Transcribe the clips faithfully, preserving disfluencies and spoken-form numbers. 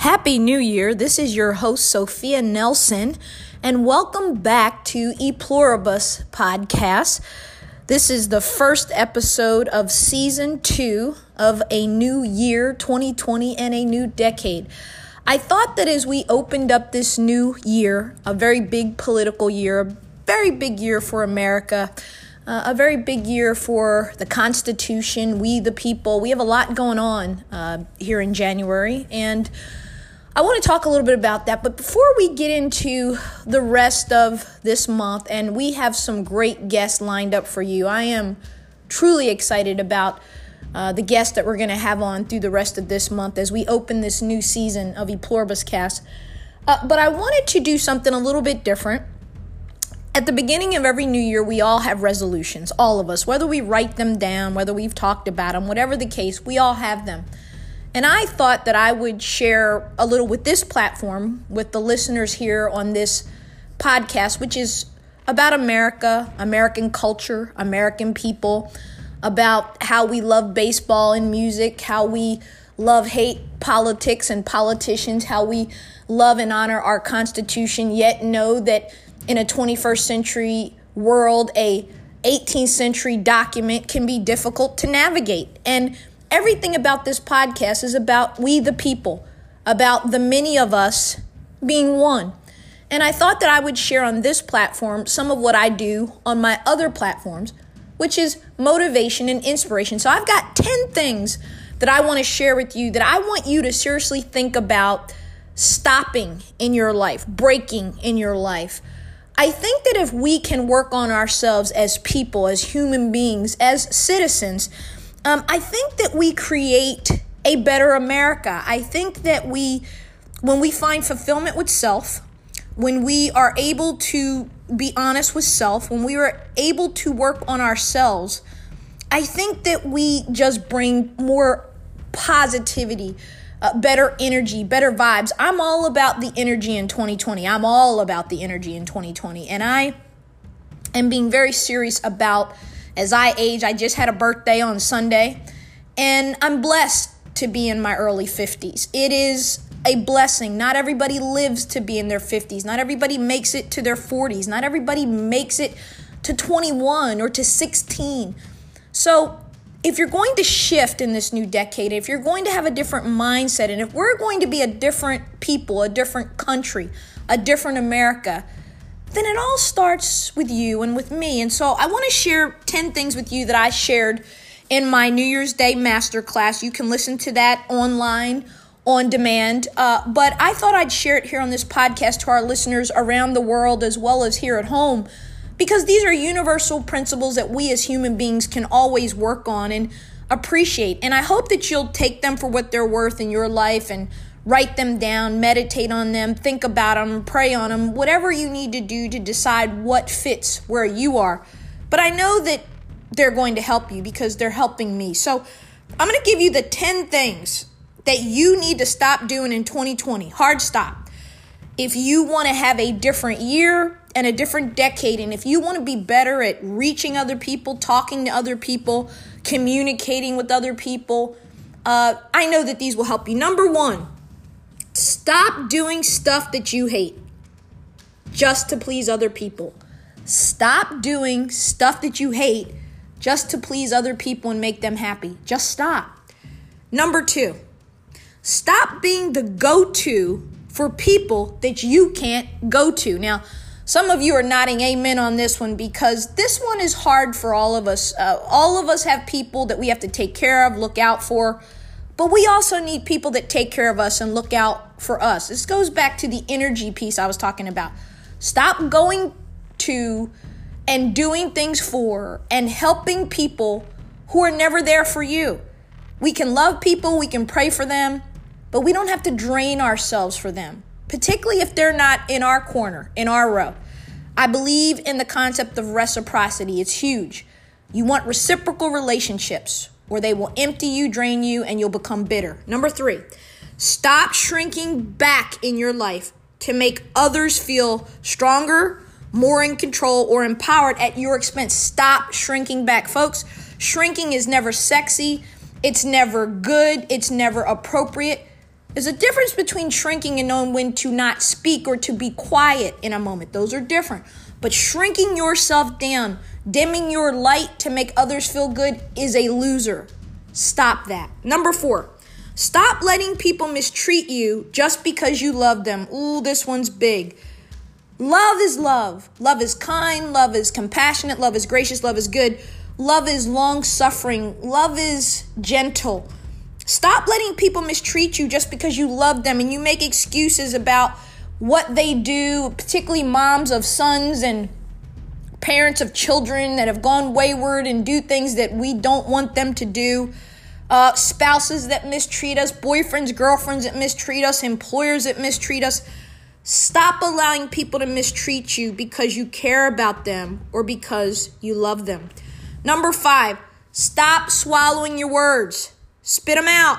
Happy New Year. This is your host, Sophia Nelson, and welcome back to E Pluribus Podcast. This is the first episode of season two of a new year, twenty twenty, and a new decade. I thought that as we opened up this new year, a very big political year, a very big year for America, uh, a very big year for the Constitution, we the people, we have a lot going on uh, here in January, and I want to talk a little bit about that, but before we get into the rest of this month, and we have some great guests lined up for you, I am truly excited about uh, the guests that we're going to have on through the rest of this month as we open this new season of E Pluribus Cast. Uh, but I wanted to do something a little bit different. At the beginning of every new year, we all have resolutions, all of us, whether we write them down, whether we've talked about them, whatever the case, we all have them. And I thought that I would share a little with this platform, with the listeners here on this podcast, which is about America, American culture, American people, about how we love baseball and music, how we love, hate politics and politicians, how we love and honor our Constitution, yet know that in a twenty-first century world, a eighteenth century document can be difficult to navigate. And everything about this podcast is about we the people, about the many of us being one. And I thought that I would share on this platform some of what I do on my other platforms, which is motivation and inspiration. So I've got ten things that I want to share with you that I want you to seriously think about stopping in your life, breaking in your life. I think that if we can work on ourselves as people, as human beings, as citizens, Um, I think that we create a better America. I think that we, when we find fulfillment with self, when we are able to be honest with self, when we are able to work on ourselves, I think that we just bring more positivity, uh, better energy, better vibes. I'm all about the energy in twenty twenty. I'm all about the energy in twenty twenty. And I am being very serious about as I age. I just had a birthday on Sunday, and I'm blessed to be in my early fifties. It is a blessing. Not everybody lives to be in their fifties. Not everybody makes it to their forties. Not everybody makes it to twenty-one or to sixteen. So if you're going to shift in this new decade, if you're going to have a different mindset, and if we're going to be a different people, a different country, a different America, then it all starts with you and with me. And so I want to share ten things with you that I shared in my New Year's Day masterclass. You can listen to that online, on demand. Uh, but I thought I'd share it here on this podcast to our listeners around the world as well as here at home, because these are universal principles that we as human beings can always work on and appreciate. And I hope that you'll take them for what they're worth in your life and write them down, meditate on them, think about them, pray on them, whatever you need to do to decide what fits where you are. But I know that they're going to help you because they're helping me. So I'm going to give you the ten things that you need to stop doing in twenty twenty, hard stop. If you want to have a different year and a different decade, and if you want to be better at reaching other people, talking to other people, communicating with other people, uh, I know that these will help you. Number one, stop doing stuff that you hate just to please other people. Stop doing stuff that you hate just to please other people and make them happy. Just stop. Number two, stop being the go-to for people that you can't go to. Now, some of you are nodding amen on this one because this one is hard for all of us. Uh, all of us have people that we have to take care of, look out for, but we also need people that take care of us and look out for us. This goes back to the energy piece I was talking about. Stop going to and doing things for and helping people who are never there for you. We can love people, we can pray for them, but we don't have to drain ourselves for them, particularly if they're not in our corner, in our row. I believe in the concept of reciprocity. It's huge. You want reciprocal relationships, or they will empty you, drain you, and you'll become bitter. Number three, stop shrinking back in your life to make others feel stronger, more in control, or empowered at your expense. Stop shrinking back, folks. Shrinking is never sexy. It's never good. It's never appropriate. There's a difference between shrinking and knowing when to not speak or to be quiet in a moment. Those are different. But shrinking yourself down, dimming your light to make others feel good is a loser. Stop that. Number four, stop letting people mistreat you just because you love them. Ooh, this one's big. Love is love. Love is kind. Love is compassionate. Love is gracious. Love is good. Love is long-suffering. Love is gentle. Stop letting people mistreat you just because you love them and you make excuses about what they do, particularly moms of sons and parents of children that have gone wayward and do things that we don't want them to do, uh, spouses that mistreat us, boyfriends, girlfriends that mistreat us, employers that mistreat us. Stop allowing people to mistreat you because you care about them or because you love them. Number five, stop swallowing your words. Spit them out.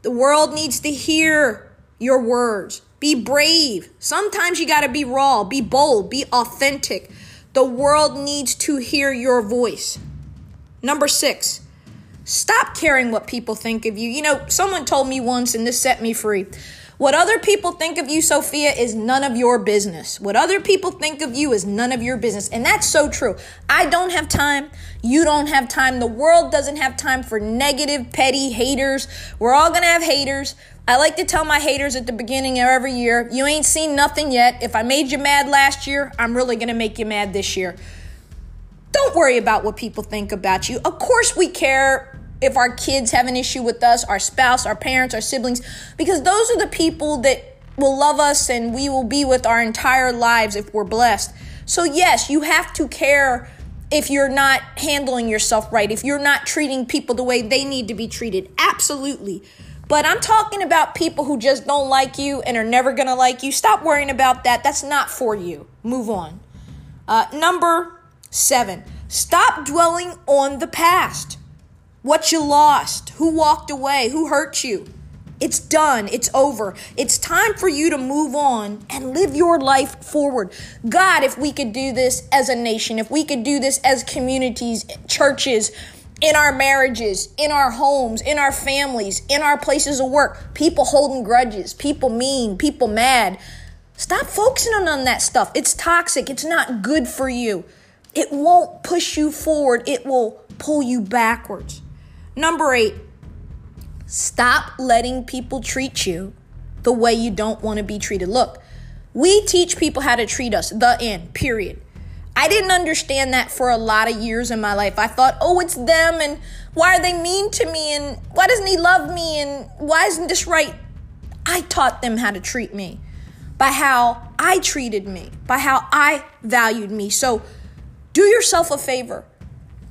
The world needs to hear your words. Be brave. Sometimes you got to be raw, be bold, be authentic. The world needs to hear your voice. Number six, stop caring what people think of you. You know, someone told me once, and this set me free. What other people think of you, Sophia, is none of your business. What other people think of you is none of your business. And that's so true. I don't have time. You don't have time. The world doesn't have time for negative, petty haters. We're all going to have haters. I like to tell my haters at the beginning of every year, you ain't seen nothing yet. If I made you mad last year, I'm really going to make you mad this year. Don't worry about what people think about you. Of course we care if our kids have an issue with us, our spouse, our parents, our siblings, because those are the people that will love us and we will be with our entire lives if we're blessed. So yes, you have to care if you're not handling yourself right, if you're not treating people the way they need to be treated. Absolutely. But I'm talking about people who just don't like you and are never going to like you. Stop worrying about that. That's not for you. Move on. Uh, number seven, stop dwelling on the past. What you lost, who walked away, who hurt you. It's done. It's over. It's time for you to move on and live your life forward. God, if we could do this as a nation, if we could do this as communities, churches, in our marriages, in our homes, in our families, in our places of work, people holding grudges, people mean, people mad. Stop focusing on that stuff. It's toxic. It's not good for you. It won't push you forward. It will pull you backwards. Number eight, stop letting people treat you the way you don't want to be treated. Look, we teach people how to treat us, the end, period. I didn't understand that for a lot of years in my life. I thought, oh, it's them, and why are they mean to me, and why doesn't he love me, and why isn't this right? I taught them how to treat me by how I treated me, by how I valued me. So do yourself a favor.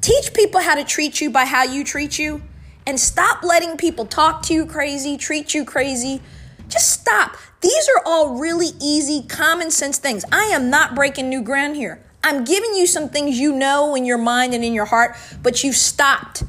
Teach people how to treat you by how you treat you, and stop letting people talk to you crazy, treat you crazy. Just stop. These are all really easy, common sense things. I am not breaking new ground here. I'm giving you some things you know in your mind and in your heart, but you've stopped.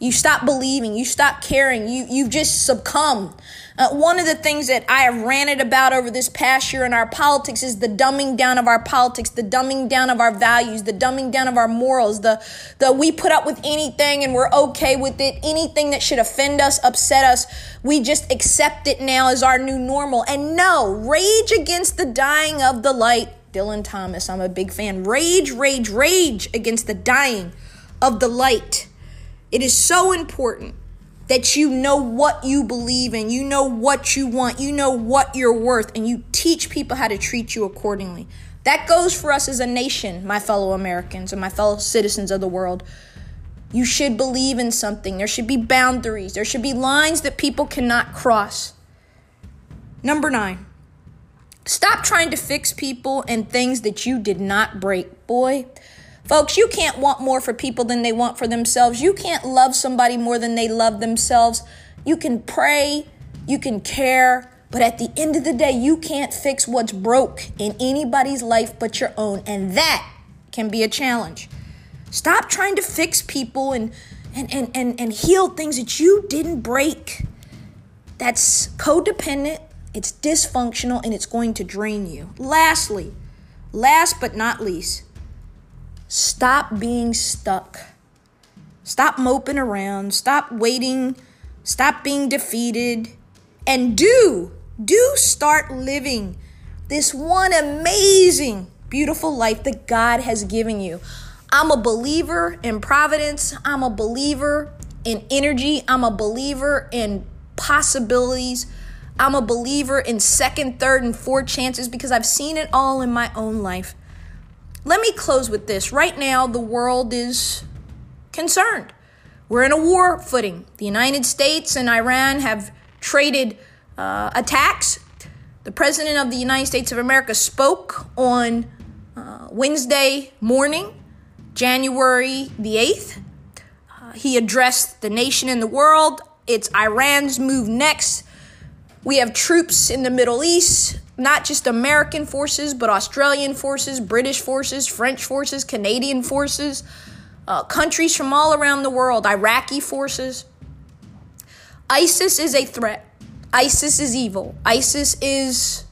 You stopped believing. You stopped caring. You, you've just succumbed. Uh, one of the things that I have ranted about over this past year in our politics is the dumbing down of our politics, the dumbing down of our values, the dumbing down of our morals, the, the we put up with anything and we're okay with it. Anything that should offend us, upset us, we just accept it now as our new normal. And no, rage against the dying of the light. Dylan Thomas, I'm a big fan. Rage, rage, rage against the dying of the light. It is so important that you know what you believe in, you know what you want, you know what you're worth, and you teach people how to treat you accordingly. That goes for us as a nation, my fellow Americans and my fellow citizens of the world. You should believe in something. There should be boundaries. There should be lines that people cannot cross. Number nine. Stop trying to fix people and things that you did not break. Boy, folks, you can't want more for people than they want for themselves. You can't love somebody more than they love themselves. You can pray, you can care, but at the end of the day, you can't fix what's broke in anybody's life but your own, and that can be a challenge. Stop trying to fix people and, and, and, and, and heal things that you didn't break. That's codependent. It's dysfunctional, and it's going to drain you. Lastly, last but not least, stop being stuck. Stop moping around. Stop waiting. Stop being defeated. and do, do start living this one amazing, beautiful life that God has given you. I'm a believer in providence. I'm a believer in energy. I'm a believer in possibilities. I'm a believer in second, third, and fourth chances because I've seen it all in my own life. Let me close with this. Right now, the world is concerned. We're in a war footing. The United States and Iran have traded uh, attacks. The President of the United States of America spoke on uh, Wednesday morning, January the eighth. Uh, he addressed the nation and the world. It's Iran's move next. We have troops in the Middle East, not just American forces, but Australian forces, British forces, French forces, Canadian forces, uh, countries from all around the world, Iraqi forces. ISIS is a threat. ISIS is evil. ISIS is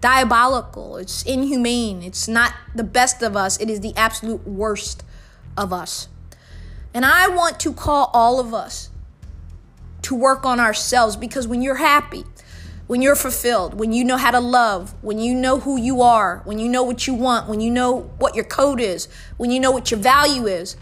diabolical. It's inhumane. It's not the best of us. It is the absolute worst of us. And I want to call all of us to work on ourselves, because when you're happy, when you're fulfilled, when you know how to love, when you know who you are, when you know what you want, when you know what your code is, when you know what your value is,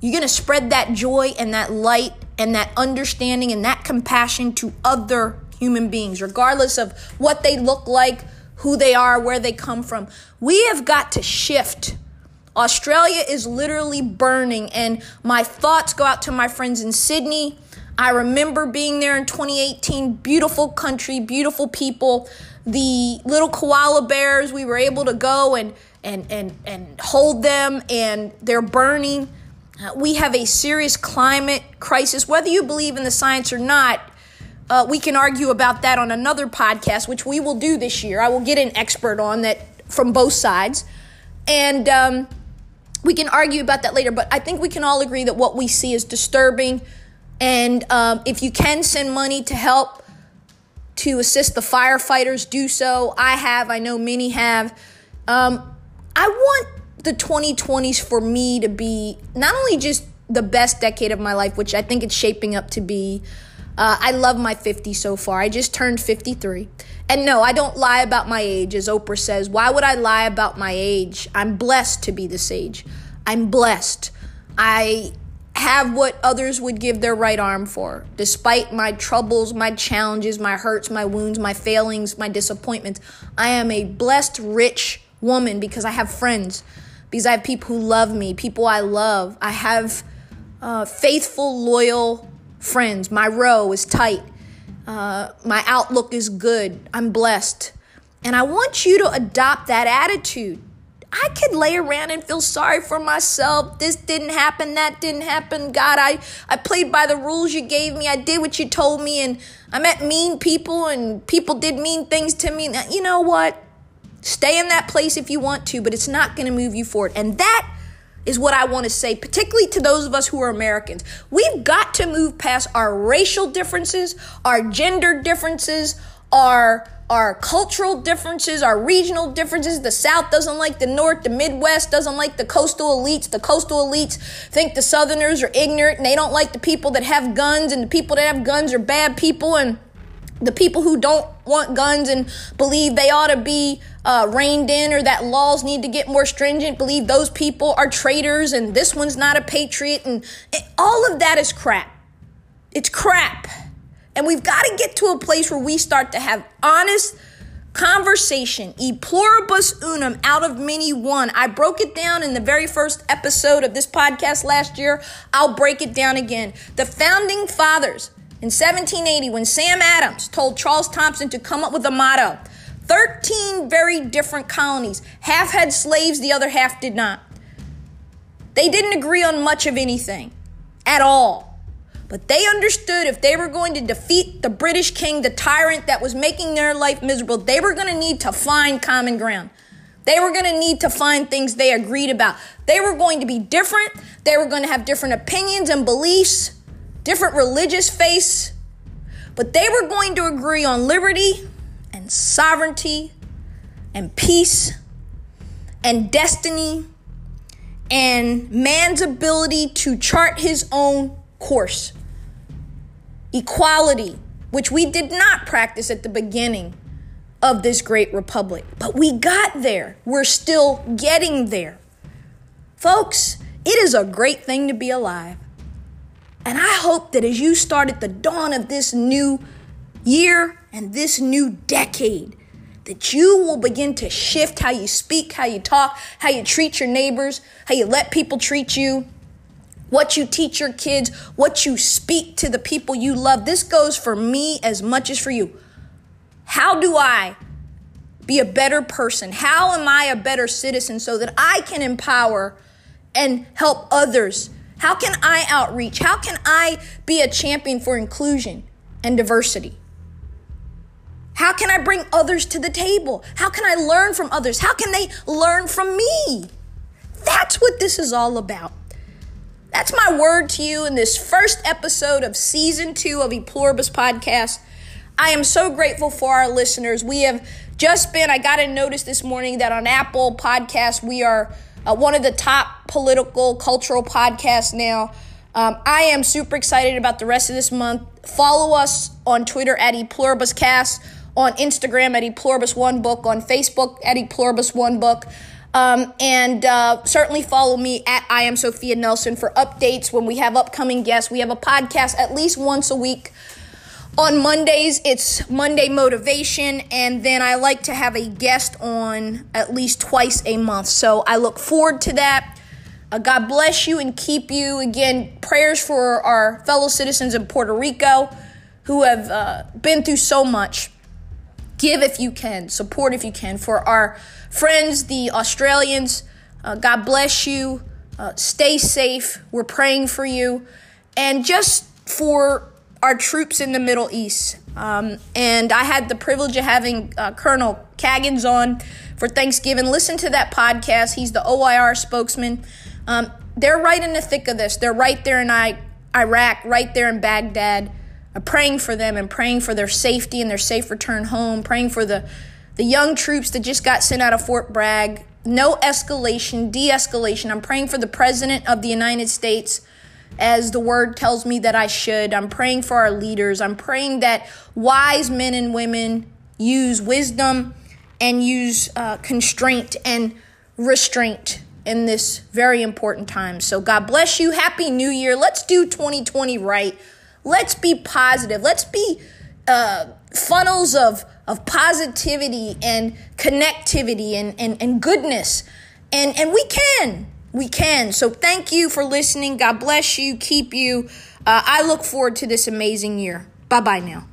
you're going to spread that joy and that light and that understanding and that compassion to other human beings, regardless of what they look like, who they are, where they come from. We have got to shift. Australia is literally burning, and my thoughts go out to my friends in Sydney. I remember being there in twenty eighteen, beautiful country, beautiful people, the little koala bears, we were able to go and and and and hold them, and they're burning. We have a serious climate crisis. Whether you believe in the science or not, uh, we can argue about that on another podcast, which we will do this year. I will get an expert on that from both sides, and um, we can argue about that later. But I think we can all agree that what we see is disturbing. And um, if you can send money to help to assist the firefighters, do so. I have. I know many have. Um, I want the twenty twenties for me to be not only just the best decade of my life, which I think it's shaping up to be. Uh, I love my fifties so far. I just turned fifty-three. And no, I don't lie about my age. As Oprah says, why would I lie about my age? I'm blessed to be this age. I'm blessed. I... have what others would give their right arm for. Despite my troubles, my challenges, my hurts, my wounds, my failings, my disappointments, I am a blessed, rich woman because I have friends, because I have people who love me, people I love. I have uh, faithful, loyal friends. My row is tight. Uh, my outlook is good. I'm blessed. And I want you to adopt that attitude. I could lay around and feel sorry for myself. This didn't happen. That didn't happen. God, I, I played by the rules you gave me. I did what you told me. And I met mean people, and people did mean things to me. You know what? Stay in that place if you want to, but it's not going to move you forward. And that is what I want to say, particularly to those of us who are Americans. We've got to move past our racial differences, our gender differences, our our cultural differences, our regional differences. The South doesn't like the North. The Midwest doesn't like the coastal elites. The coastal elites think the Southerners are ignorant, and they don't like the people that have guns, and the people that have guns are bad people, and the people who don't want guns and believe they ought to be uh, reined in, or that laws need to get more stringent, believe those people are traitors, and this one's not a patriot, and it, all of that is crap. It's crap. And we've got to get to a place where we start to have honest conversation. E pluribus unum, out of many one. I broke it down in the very first episode of this podcast last year. I'll break it down again. The founding fathers in seventeen eighty, when Sam Adams told Charles Thompson to come up with a motto, thirteen very different colonies. Half had slaves, the other half did not. They didn't agree on much of anything at all. But they understood if they were going to defeat the British king, the tyrant that was making their life miserable, they were going to need to find common ground. They were going to need to find things they agreed about. They were going to be different. They were going to have different opinions and beliefs, different religious faiths. But they were going to agree on liberty and sovereignty and peace and destiny and man's ability to chart his own course. Equality, which we did not practice at the beginning of this great republic. But we got there. We're still getting there. Folks, it is a great thing to be alive. And I hope that as you start at the dawn of this new year and this new decade, that you will begin to shift how you speak, how you talk, how you treat your neighbors, how you let people treat you, what you teach your kids, what you speak to the people you love. This goes for me as much as for you. How do I be a better person? How am I a better citizen so that I can empower and help others? How can I outreach? How can I be a champion for inclusion and diversity? How can I bring others to the table? How can I learn from others? How can they learn from me? That's what this is all about. That's my word to you in this first episode of season two of E Pluribus Podcast. I am so grateful for our listeners. We have just been, I got a notice this morning that on Apple Podcasts, we are uh, one of the top political, cultural podcasts now. Um, I am super excited about the rest of this month. Follow us on Twitter at E Pluribus Cast, on Instagram at E Pluribus One Book, on Facebook at E Pluribus One Book, um, and uh, certainly follow me at I Am Sophia Nelson for updates when we have upcoming guests. We have a podcast at least once a week. On Mondays, it's Monday Motivation, and then I like to have a guest on at least twice a month. So I look forward to that. Uh, God bless you and keep you. Again, prayers for our fellow citizens in Puerto Rico who have uh, been through so much. Give if you can, support if you can. For our friends, the Australians, uh, God bless you. Uh, stay safe. We're praying for you. And just for our troops in the Middle East. Um, and I had the privilege of having uh, Colonel Caggins on for Thanksgiving. Listen to that podcast. He's the O I R spokesman. Um, they're right in the thick of this. They're right there in I- Iraq, right there in Baghdad. I'm praying for them and praying for their safety and their safe return home, praying for the, the young troops that just got sent out of Fort Bragg. No escalation, de-escalation. I'm praying for the President of the United States as the word tells me that I should. I'm praying for our leaders. I'm praying that wise men and women use wisdom and use uh, constraint and restraint in this very important time. So God bless you. Happy New Year. Let's do twenty twenty right. Let's be positive. Let's be uh, funnels of, of positivity and connectivity and, and, and goodness. And, and we can. We can. So thank you for listening. God bless you. Keep you. Uh, I look forward to this amazing year. Bye-bye now.